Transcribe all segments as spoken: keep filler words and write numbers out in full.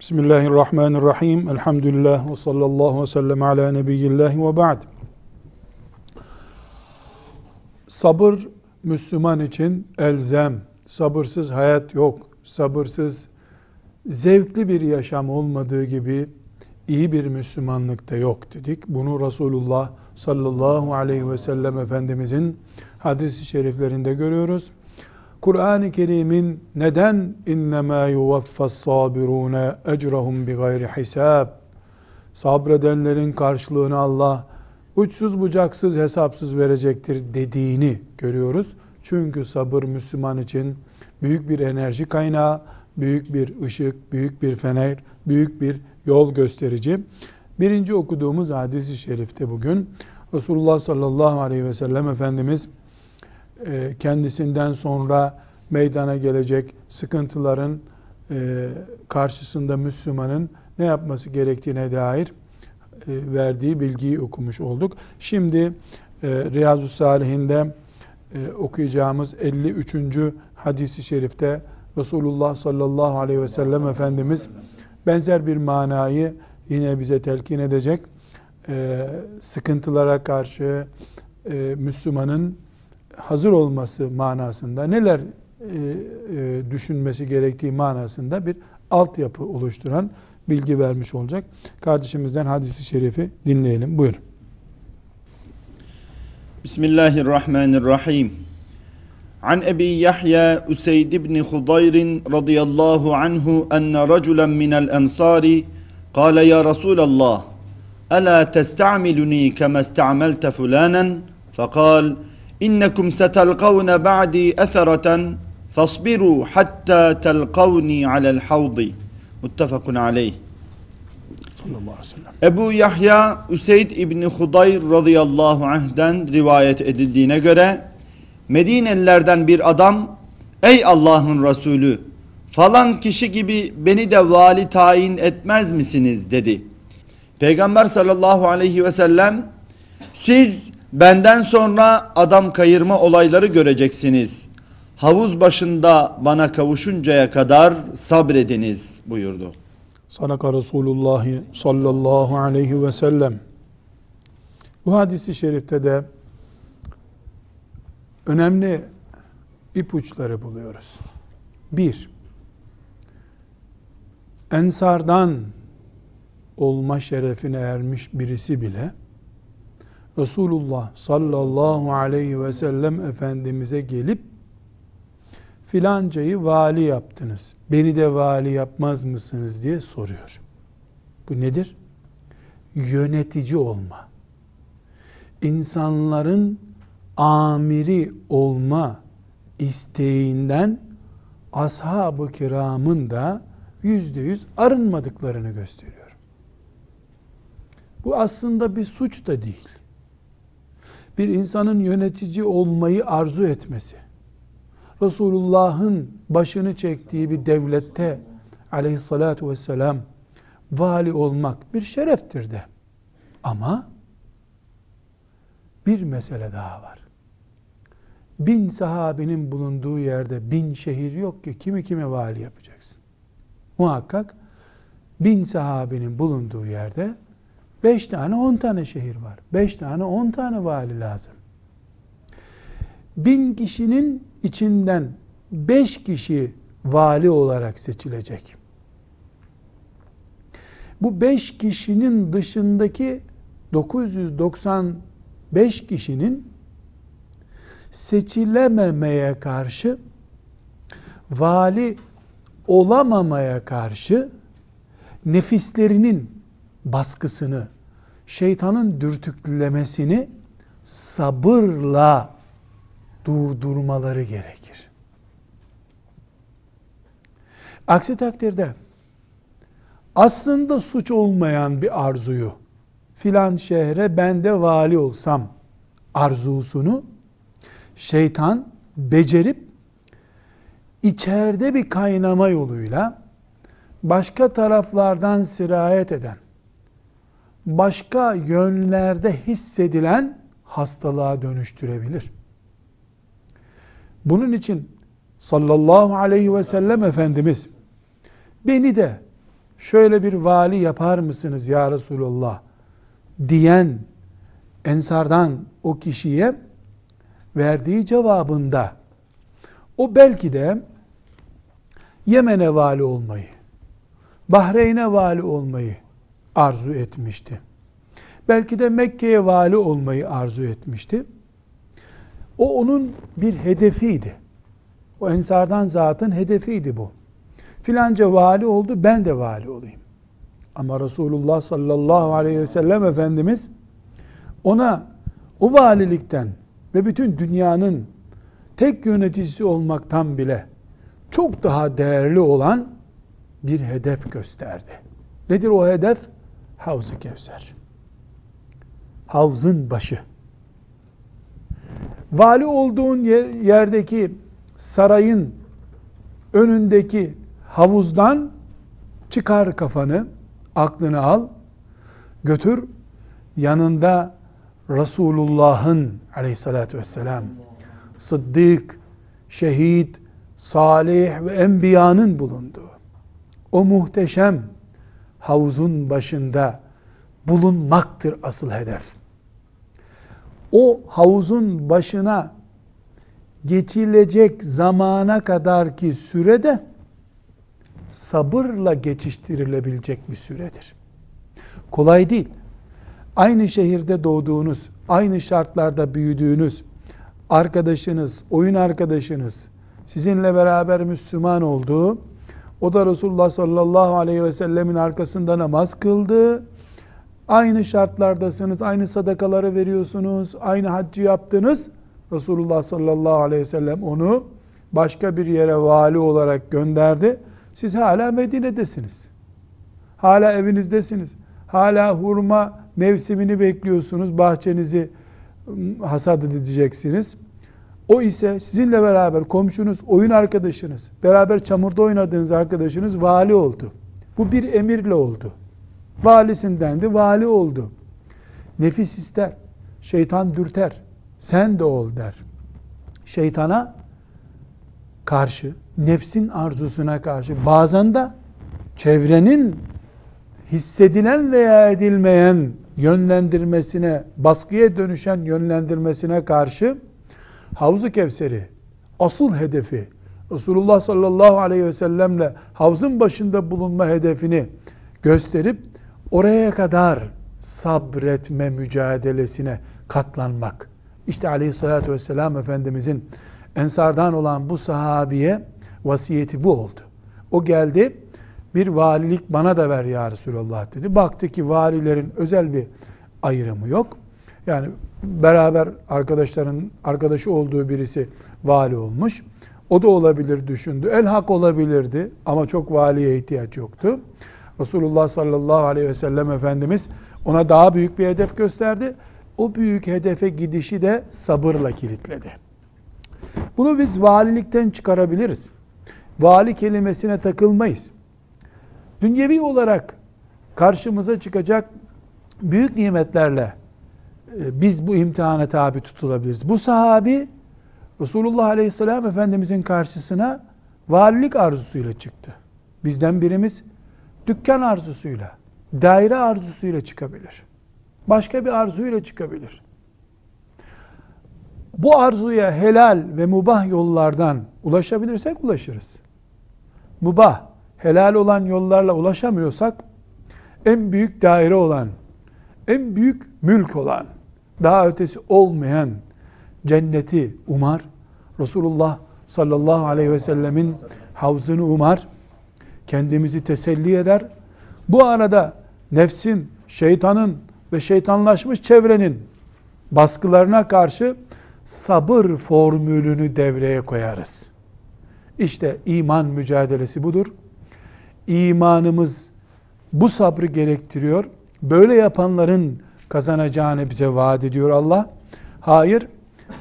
Bismillahirrahmanirrahim. Elhamdülillah ve sallallahu ve sellem ala nebiyyillahi ve ba'd. Sabır Müslüman için elzem. Sabırsız hayat yok. Sabırsız zevkli bir yaşam olmadığı gibi iyi bir Müslümanlık da yok dedik. Bunu Resulullah sallallahu aleyhi ve sellem Efendimizin hadis-i şeriflerinde görüyoruz. Kur'an-ı Kerim'in neden اِنَّمَا يُوَفَّ الصَّابِرُونَ اَجْرَهُمْ بِغَيْرِ حِسَابٍ sabredenlerin karşılığını Allah uçsuz bucaksız hesapsız verecektir dediğini görüyoruz. Çünkü sabır Müslüman için büyük bir enerji kaynağı, büyük bir ışık, büyük bir fener, büyük bir yol gösterici. Birinci okuduğumuz hadis-i şerifte bugün Resulullah sallallahu aleyhi ve sellem Efendimiz kendisinden sonra meydana gelecek sıkıntıların karşısında Müslümanın ne yapması gerektiğine dair verdiği bilgiyi okumuş olduk. Şimdi Riyazu Salihin'de okuyacağımız elli üçüncü hadis-i şerifte Resulullah sallallahu aleyhi ve sellem Efendimiz benzer bir manayı yine bize telkin edecek. Sıkıntılara karşı Müslümanın hazır olması manasında, neler e, e, düşünmesi gerektiği manasında bir altyapı oluşturan bilgi vermiş olacak. Kardeşimizden hadis-i şerifi dinleyelim. Buyurun. Bismillahirrahmanirrahim. An Ebi Yahya Useyd ibn Hudayr radıyallahu anhu enne raculen minel ensari kâle ya Resulallah elâ testa'miluni kemesta'melte fulanen fekal İnnekum setelkavne ba'di eseraten fasbiru hatta telkavni alel havdi. Muttefakun aleyh. Ebu Yahya Useyd İbni Hudayr radıyallahu anh'den rivayet edildiğine göre Medinelilerden bir adam, ey Allah'ın Resulü falan kişi gibi beni de vali tayin etmez misiniz dedi. Peygamber sallallahu aleyhi ve sellem siz benden sonra adam kayırma olayları göreceksiniz. Havuz başında bana kavuşuncaya kadar sabrediniz buyurdu. Sadaka Resulullah sallallahu aleyhi ve sellem. Bu hadis-i şerifte de önemli ipuçları buluyoruz. Bir, Ensardan olma şerefine ermiş birisi bile Resulullah sallallahu aleyhi ve sellem Efendimiz'e gelip filancayı vali yaptınız, beni de vali yapmaz mısınız diye soruyor. Bu nedir? Yönetici olma. İnsanların amiri olma isteğinden ashab-ı kiramın da yüzde yüz arınmadıklarını gösteriyor. Bu aslında bir suç da değil. Bir insanın yönetici olmayı arzu etmesi, Resulullah'ın başını çektiği bir devlette aleyhissalatu vesselam vali olmak bir şereftir de. Ama bir mesele daha var. Bin sahabenin bulunduğu yerde bin şehir yok ki kimi kime vali yapacaksın. Muhakkak bin sahabenin bulunduğu yerde Beş tane on tane şehir var. Beş tane on tane vali lazım. Bin kişinin içinden beş kişi vali olarak seçilecek. Bu beş kişinin dışındaki dokuz yüz doksan beş kişinin seçilememeye karşı, vali olamamaya karşı nefislerinin baskısını, şeytanın dürtüklemesini sabırla durdurmaları gerekir. Aksi takdirde aslında suç olmayan bir arzuyu, filan şehre ben de vali olsam arzusunu şeytan becerip içeride bir kaynama yoluyla başka taraflardan sirayet eden, başka yönlerde hissedilen hastalığa dönüştürebilir. Bunun için sallallahu aleyhi ve sellem Efendimiz beni de şöyle bir vali yapar mısınız ya Resulullah diyen Ensardan o kişiye verdiği cevabında o belki de Yemen'e vali olmayı, Bahreyn'e vali olmayı arzu etmişti. Belki de Mekke'ye vali olmayı arzu etmişti. O onun bir hedefiydi. O Ensardan zatın hedefiydi bu. Filanca vali oldu, ben de vali olayım. Ama Resulullah sallallahu aleyhi ve sellem Efendimiz ona o valilikten ve bütün dünyanın tek yöneticisi olmaktan bile çok daha değerli olan bir hedef gösterdi. Nedir o hedef? Havz-ı Kevser. Havzın başı. Vali olduğun yer, yerdeki sarayın önündeki havuzdan çıkar kafanı, aklını al, götür, yanında Resulullah'ın aleyhissalatü vesselam, sıddık, şehit, salih ve enbiyanın bulunduğu o muhteşem havuzun başında bulunmaktır asıl hedef. O havuzun başına geçilecek zamana kadarki sürede sabırla geçiştirilebilecek bir süredir. Kolay değil. Aynı şehirde doğduğunuz, aynı şartlarda büyüdüğünüz, arkadaşınız, oyun arkadaşınız, sizinle beraber Müslüman olduğu, o da Resulullah sallallahu aleyhi ve sellemin arkasında namaz kıldı, aynı şartlardasınız, aynı sadakaları veriyorsunuz, aynı haccı yaptınız. Resulullah sallallahu aleyhi ve sellem onu başka bir yere vali olarak gönderdi. Siz hala Medine'desiniz. Hala evinizdesiniz. Hala hurma mevsimini bekliyorsunuz. Bahçenizi hasat edeceksiniz. O ise sizinle beraber komşunuz, oyun arkadaşınız, beraber çamurda oynadığınız arkadaşınız vali oldu. Bu bir emirle oldu. Valisindendi, vali oldu. Nefis ister, şeytan dürter, sen de ol der. Şeytana karşı, nefsin arzusuna karşı, bazen de çevrenin hissedilen veya edilmeyen yönlendirmesine, baskıya dönüşen yönlendirmesine karşı Havz-ı Kevser'i, asıl hedefi, Resulullah sallallahu aleyhi ve sellemle havzın başında bulunma hedefini gösterip oraya kadar sabretme mücadelesine katlanmak. İşte aleyhissalatü vesselam Efendimizin Ensardan olan bu sahabiye vasiyeti bu oldu. O geldi, bir valilik bana da ver ya Resulallah dedi. Baktı ki valilerin özel bir ayrımı yok. Yani beraber arkadaşların arkadaşı olduğu birisi vali olmuş. O da olabilir düşündü. Elhak olabilirdi ama çok valiye ihtiyaç yoktu. Resulullah sallallahu aleyhi ve sellem Efendimiz ona daha büyük bir hedef gösterdi. O büyük hedefe gidişi de sabırla kilitledi. Bunu biz valilikten çıkarabiliriz. Vali kelimesine takılmayız. Dünyevi olarak karşımıza çıkacak büyük nimetlerle biz bu imtihana tabi tutulabiliriz. Bu sahabi Resulullah aleyhisselam Efendimizin karşısına valilik arzusuyla çıktı. Bizden birimiz dükkan arzusuyla, daire arzusuyla çıkabilir. Başka bir arzuyla çıkabilir. Bu arzuya helal ve mubah yollardan ulaşabilirsek ulaşırız. Mubah, helal olan yollarla ulaşamıyorsak, en büyük daire olan, en büyük mülk olan, daha ötesi olmayan cenneti umar, Resulullah sallallahu aleyhi ve sellemin havzını umar, kendimizi teselli eder. Bu arada nefsin, şeytanın ve şeytanlaşmış çevrenin baskılarına karşı sabır formülünü devreye koyarız. İşte iman mücadelesi budur. İmanımız bu sabrı gerektiriyor. Böyle yapanların kazanacağını bize vaat ediyor Allah. Hayır,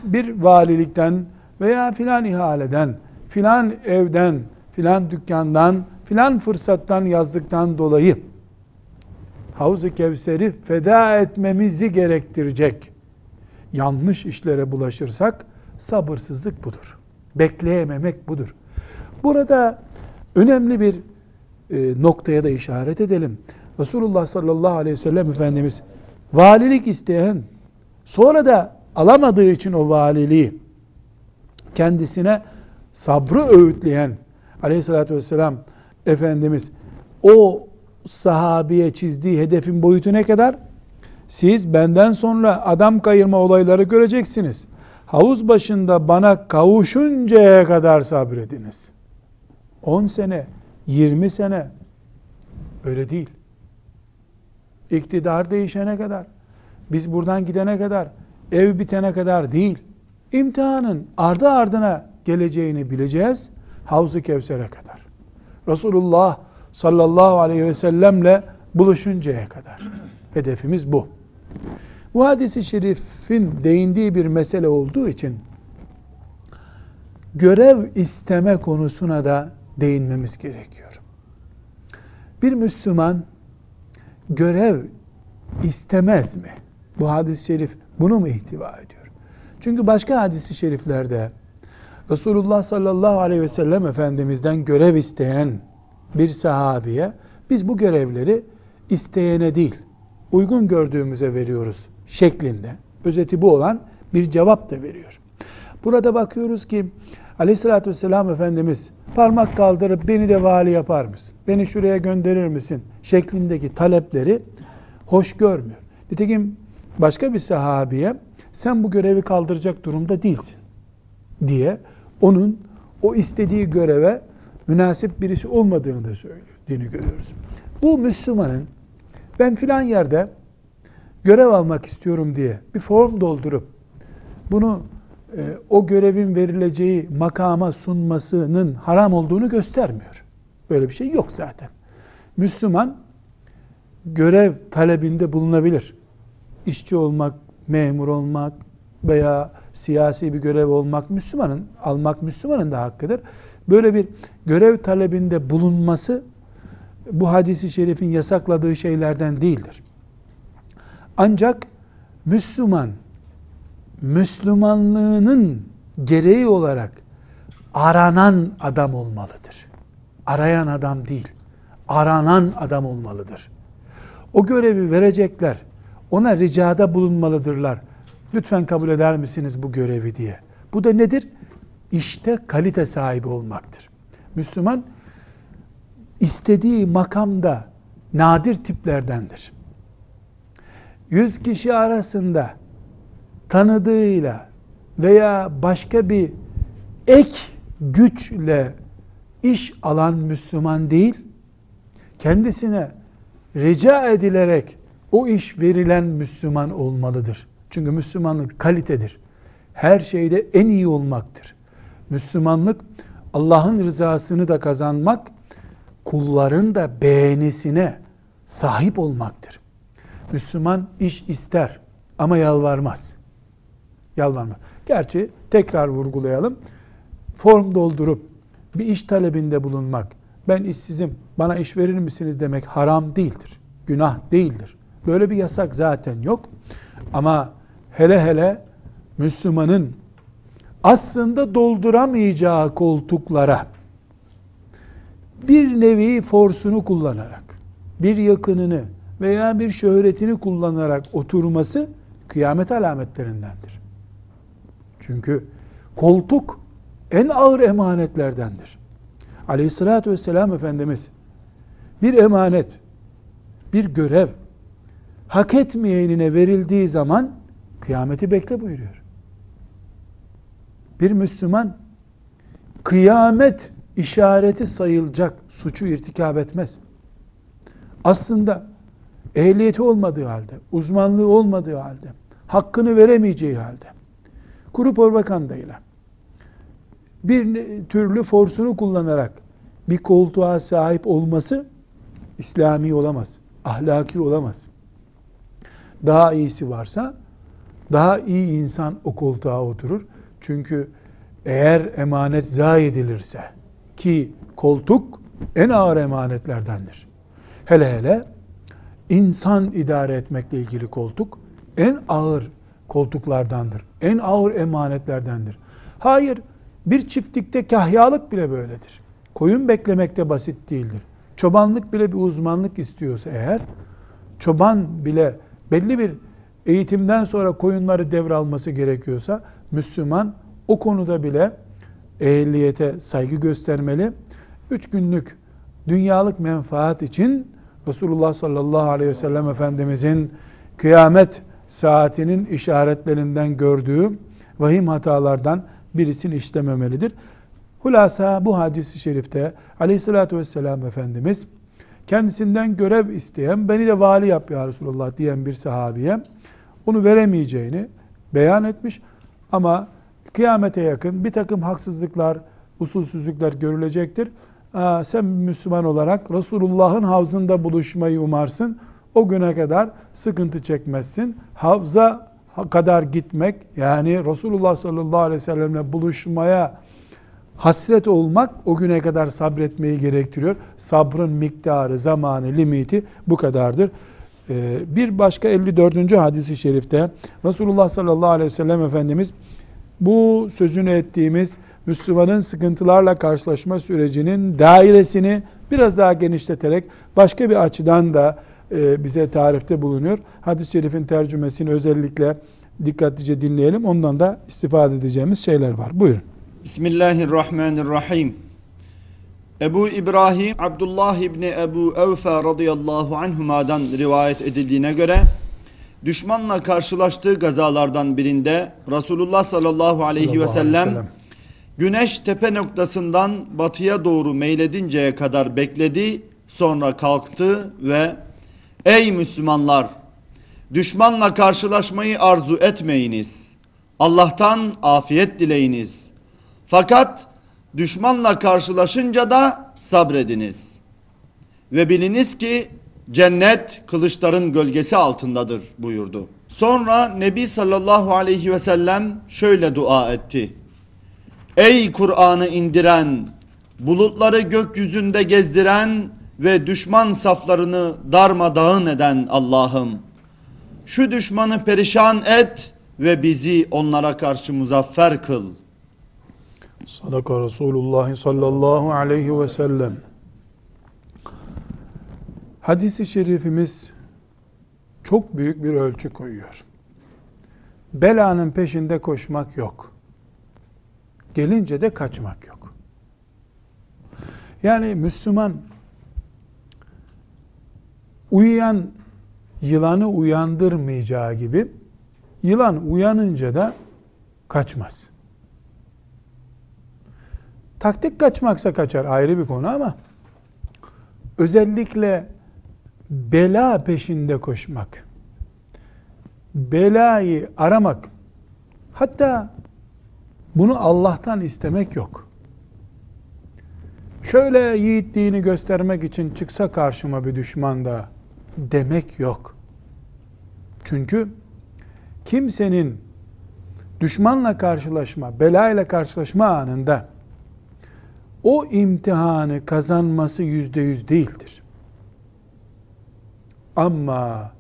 bir valilikten veya filan ihaleden, filan evden, filan dükkandan, filan fırsattan yazdıktan dolayı Havz-ı Kevser'i feda etmemizi gerektirecek yanlış işlere bulaşırsak sabırsızlık budur. Bekleyememek budur. Burada önemli bir noktaya da işaret edelim. Resulullah sallallahu aleyhi ve sellem Efendimiz valilik isteyen, sonra da alamadığı için o valiliği kendisine sabrı öğütleyen aleyhissalatü vesselam Efendimiz o sahabiye çizdiği hedefin boyutu ne kadar? Siz benden sonra adam kayırma olayları göreceksiniz. Havuz başında bana kavuşuncaya kadar sabrediniz. on sene, yirmi sene öyle değil. İktidar değişene kadar, biz buradan gidene kadar, ev bitene kadar değil. İmtihanın ardı ardına geleceğini bileceğiz. Havz-ı Kevser'e kadar. Resulullah sallallahu aleyhi ve sellemle buluşuncaya kadar. Hedefimiz bu. Bu hadis-i şerifin değindiği bir mesele olduğu için görev isteme konusuna da değinmemiz gerekiyor. Bir Müslüman görev istemez mi? Bu hadis-i şerif bunu mu ihtiva ediyor? Çünkü başka hadis-i şeriflerde Resulullah sallallahu aleyhi ve sellem Efendimiz'den görev isteyen bir sahabiye biz bu görevleri isteyene değil, uygun gördüğümüze veriyoruz şeklinde. Özeti bu olan bir cevap da veriyor. Burada bakıyoruz ki aleyhissalatü vesselam Efendimiz parmak kaldırıp beni de vali yapar mısın? Beni şuraya gönderir misin? Şeklindeki talepleri hoş görmüyor. Nitekim başka bir sahabiye sen bu görevi kaldıracak durumda değilsin diye onun o istediği göreve münasip birisi olmadığını da söylediğini görüyoruz. Bu Müslümanın ben filan yerde görev almak istiyorum diye bir form doldurup bunu e, o görevin verileceği makama sunmasının haram olduğunu göstermiyor. Böyle bir şey yok zaten. Müslüman görev talebinde bulunabilir. İşçi olmak, memur olmak veya siyasi bir görev olmak Müslümanın, almak Müslümanın da hakkıdır. Böyle bir görev talebinde bulunması bu hadis-i şerifin yasakladığı şeylerden değildir. Ancak Müslüman, Müslümanlığının gereği olarak aranan adam olmalıdır. Arayan adam değil, aranan adam olmalıdır. O görevi verecekler, ona ricada bulunmalıdırlar. Lütfen kabul eder misiniz bu görevi diye. Bu da nedir? İşte kalite sahibi olmaktır. Müslüman, İstediği makamda nadir tiplerdendir. Yüz kişi arasında tanıdığıyla veya başka bir ek güçle iş alan Müslüman değil, kendisine rica edilerek o iş verilen Müslüman olmalıdır. Çünkü Müslümanlık kalitedir. Her şeyde en iyi olmaktır. Müslümanlık Allah'ın rızasını da kazanmak, kulların da beğenisine sahip olmaktır. Müslüman iş ister ama yalvarmaz. Yalvarmaz. Gerçi tekrar vurgulayalım. Form doldurup bir iş talebinde bulunmak, ben işsizim, bana iş verir misiniz demek haram değildir. Günah değildir. Böyle bir yasak zaten yok. Ama hele hele Müslümanın aslında dolduramayacağı koltuklara bir nevi forsunu kullanarak, bir yakınını veya bir şöhretini kullanarak oturması kıyamet alametlerindendir. Çünkü koltuk en ağır emanetlerdendir. Aleyhissalatü vesselam Efendimiz bir emanet, bir görev hak etmeyenine verildiği zaman kıyameti bekle buyuruyor. Bir Müslüman kıyamet İşareti sayılacak suçu irtikab etmez. Aslında ehliyeti olmadığı halde, uzmanlığı olmadığı halde, hakkını veremeyeceği halde, kuru propagandayla bir türlü forsunu kullanarak bir koltuğa sahip olması İslami olamaz, ahlaki olamaz. Daha iyisi varsa, daha iyi insan o koltuğa oturur. Çünkü eğer emanet zayi edilirse, ki koltuk en ağır emanetlerdendir. Hele hele insan idare etmekle ilgili koltuk en ağır koltuklardandır. En ağır emanetlerdendir. Hayır, bir çiftlikte kahyalık bile böyledir. Koyun beklemek de basit değildir. çobanlık bile bir uzmanlık istiyorsa eğer, çoban bile belli bir eğitimden sonra koyunları devralması gerekiyorsa, Müslüman o konuda bile ehliyete saygı göstermeli. Üç günlük dünyalık menfaat için Resulullah sallallahu aleyhi ve sellem Efendimizin kıyamet saatinin işaretlerinden gördüğü vahim hatalardan birisini işlememelidir. Hulasa bu hadis-i şerifte aleyhissalatü vesselam Efendimiz kendisinden görev isteyen, beni de vali yap ya Resulullah diyen bir sahabiye onu veremeyeceğini beyan etmiş, ama kıyamete yakın bir takım haksızlıklar, usulsüzlükler görülecektir. Aa, sen Müslüman olarak Resulullah'ın havzında buluşmayı umarsın. O güne kadar sıkıntı çekmezsin. Havza kadar gitmek, yani Resulullah sallallahu aleyhi ve sellemle buluşmaya hasret olmak o güne kadar sabretmeyi gerektiriyor. Sabrın miktarı, zamanı, limiti bu kadardır. Ee, bir başka elli dördüncü hadis-i şerifte Resulullah sallallahu aleyhi ve sellem Efendimiz bu sözünü ettiğimiz Müslümanın sıkıntılarla karşılaşma sürecinin dairesini biraz daha genişleterek başka bir açıdan da e, bize tarifte bulunuyor. Hadis-i şerifin tercümesini özellikle dikkatlice dinleyelim. Ondan da istifade edeceğimiz şeyler var. Buyurun. Bismillahirrahmanirrahim. Ebu İbrahim Abdullah İbni Ebu Evfe radıyallahu anhümadan rivayet edildiğine göre, düşmanla karşılaştığı gazalardan birinde Resulullah sallallahu aleyhi ve sellem güneş tepe noktasından batıya doğru meyledinceye kadar bekledi, sonra kalktı ve ey Müslümanlar, düşmanla karşılaşmayı arzu etmeyiniz. Allah'tan afiyet dileyiniz. Fakat düşmanla karşılaşınca da sabrediniz. Ve biliniz ki cennet kılıçların gölgesi altındadır buyurdu. Sonra Nebi sallallahu aleyhi ve sellem şöyle dua etti. Ey Kur'an'ı indiren, bulutları gökyüzünde gezdiren ve düşman saflarını darmadağın eden Allah'ım, şu düşmanı perişan et ve bizi onlara karşı muzaffer kıl. Sadaka Resulullah sallallahu aleyhi ve sellem. Hadis-i şerifimiz çok büyük bir ölçü koyuyor. Belanın peşinde koşmak yok. Gelince de kaçmak yok. Yani Müslüman uyuyan yılanı uyandırmayacağı gibi, yılan uyanınca da kaçmaz. Taktik kaçmaksa kaçar, ayrı bir konu, ama özellikle bela peşinde koşmak, belayı aramak, hatta bunu Allah'tan istemek yok. Şöyle yiğitliğini göstermek için çıksa karşıma bir düşman da demek yok. Çünkü kimsenin düşmanla karşılaşma, belayla karşılaşma anında o imtihanı kazanması yüzde yüz değildir. Ama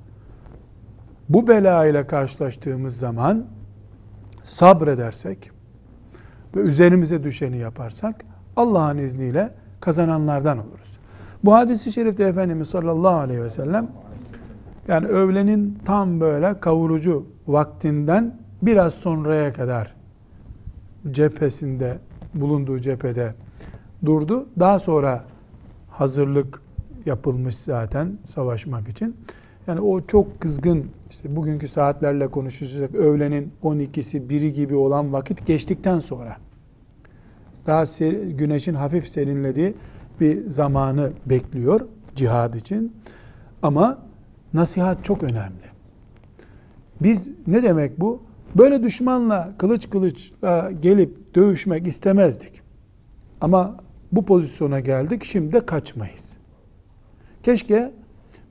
bu belayla karşılaştığımız zaman sabredersek ve üzerimize düşeni yaparsak Allah'ın izniyle kazananlardan oluruz. Bu hadis-i şerifte Efendimiz sallallahu aleyhi ve sellem, yani öğlenin tam böyle kavurucu vaktinden biraz sonraya kadar cephesinde, bulunduğu cephede durdu. Daha sonra hazırlık yapılmış zaten savaşmak için. Yani o çok kızgın, işte bugünkü saatlerle konuşursak öğlenin on ikisi, biri gibi olan vakit geçtikten sonra, daha güneşin hafif serinlediği bir zamanı bekliyor cihad için. Ama nasihat çok önemli. Biz ne demek bu? Böyle düşmanla kılıç kılıçla gelip dövüşmek istemezdik. Ama bu pozisyona geldik, şimdi de kaçmayız. Keşke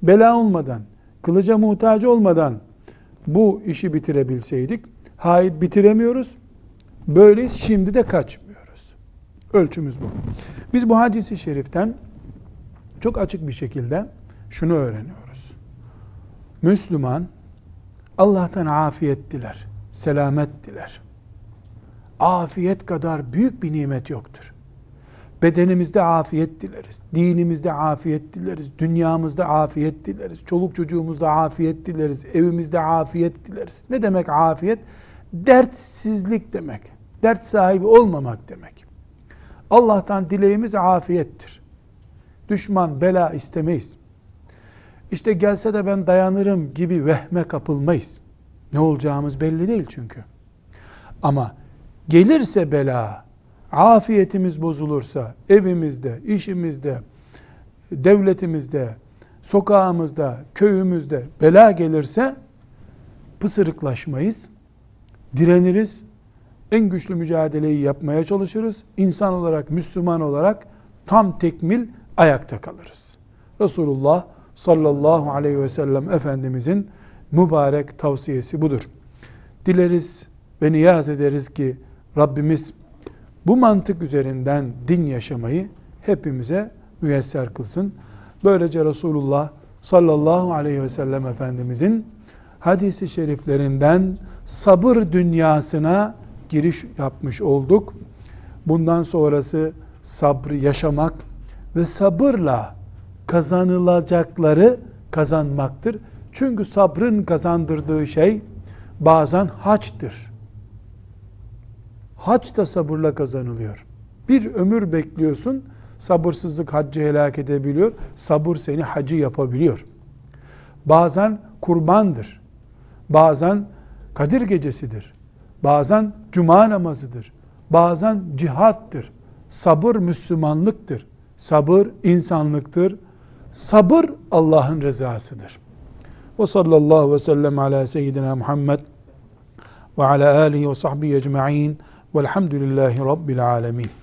bela olmadan, kılıca muhtaç olmadan bu işi bitirebilseydik. Hayır, bitiremiyoruz. Böyle şimdi de kaçmıyoruz. Ölçümüz bu. Biz bu hadis-i şeriften çok açık bir şekilde şunu öğreniyoruz. Müslüman Allah'tan afiyet diler, selamet diler. Afiyet kadar büyük bir nimet yoktur. Bedenimizde afiyet dileriz, dinimizde afiyet dileriz, dünyamızda afiyet dileriz, çoluk çocuğumuzda afiyet dileriz, evimizde afiyet dileriz. Ne demek afiyet? Dertsizlik demek, dert sahibi olmamak demek. Allah'tan dileğimiz afiyettir. Düşman, bela istemeyiz. İşte gelse de ben dayanırım gibi vehme kapılmayız. Ne olacağımız belli değil çünkü. Ama gelirse bela, afiyetimiz bozulursa, evimizde, işimizde, devletimizde, sokağımızda, köyümüzde bela gelirse pısırıklaşmayız, direniriz, en güçlü mücadeleyi yapmaya çalışırız. İnsan olarak, Müslüman olarak tam tekmil ayakta kalırız. Resulullah sallallahu aleyhi ve sellem Efendimizin mübarek tavsiyesi budur. Dileriz ve niyaz ederiz ki Rabbimiz bu mantık üzerinden din yaşamayı hepimize müyesser kılsın. Böylece Resulullah sallallahu aleyhi ve sellem Efendimizin hadis-i şeriflerinden sabır dünyasına giriş yapmış olduk. Bundan sonrası sabrı yaşamak ve sabırla kazanılacakları kazanmaktır. Çünkü sabrın kazandırdığı şey bazen haçtır. Hac da sabırla kazanılıyor. Bir ömür bekliyorsun, sabırsızlık haccı helak edebiliyor, sabır seni hacı yapabiliyor. Bazen kurbandır, bazen Kadir gecesidir, bazen cuma namazıdır, bazen cihattır. Sabır Müslümanlıktır, sabır insanlıktır, sabır Allah'ın rızasıdır. Ve sallallahu ve sellem ala seyyidina Muhammed ve ala alihi ve sahbihi ecma'in. Velhamdülillahi Rabbil alemin.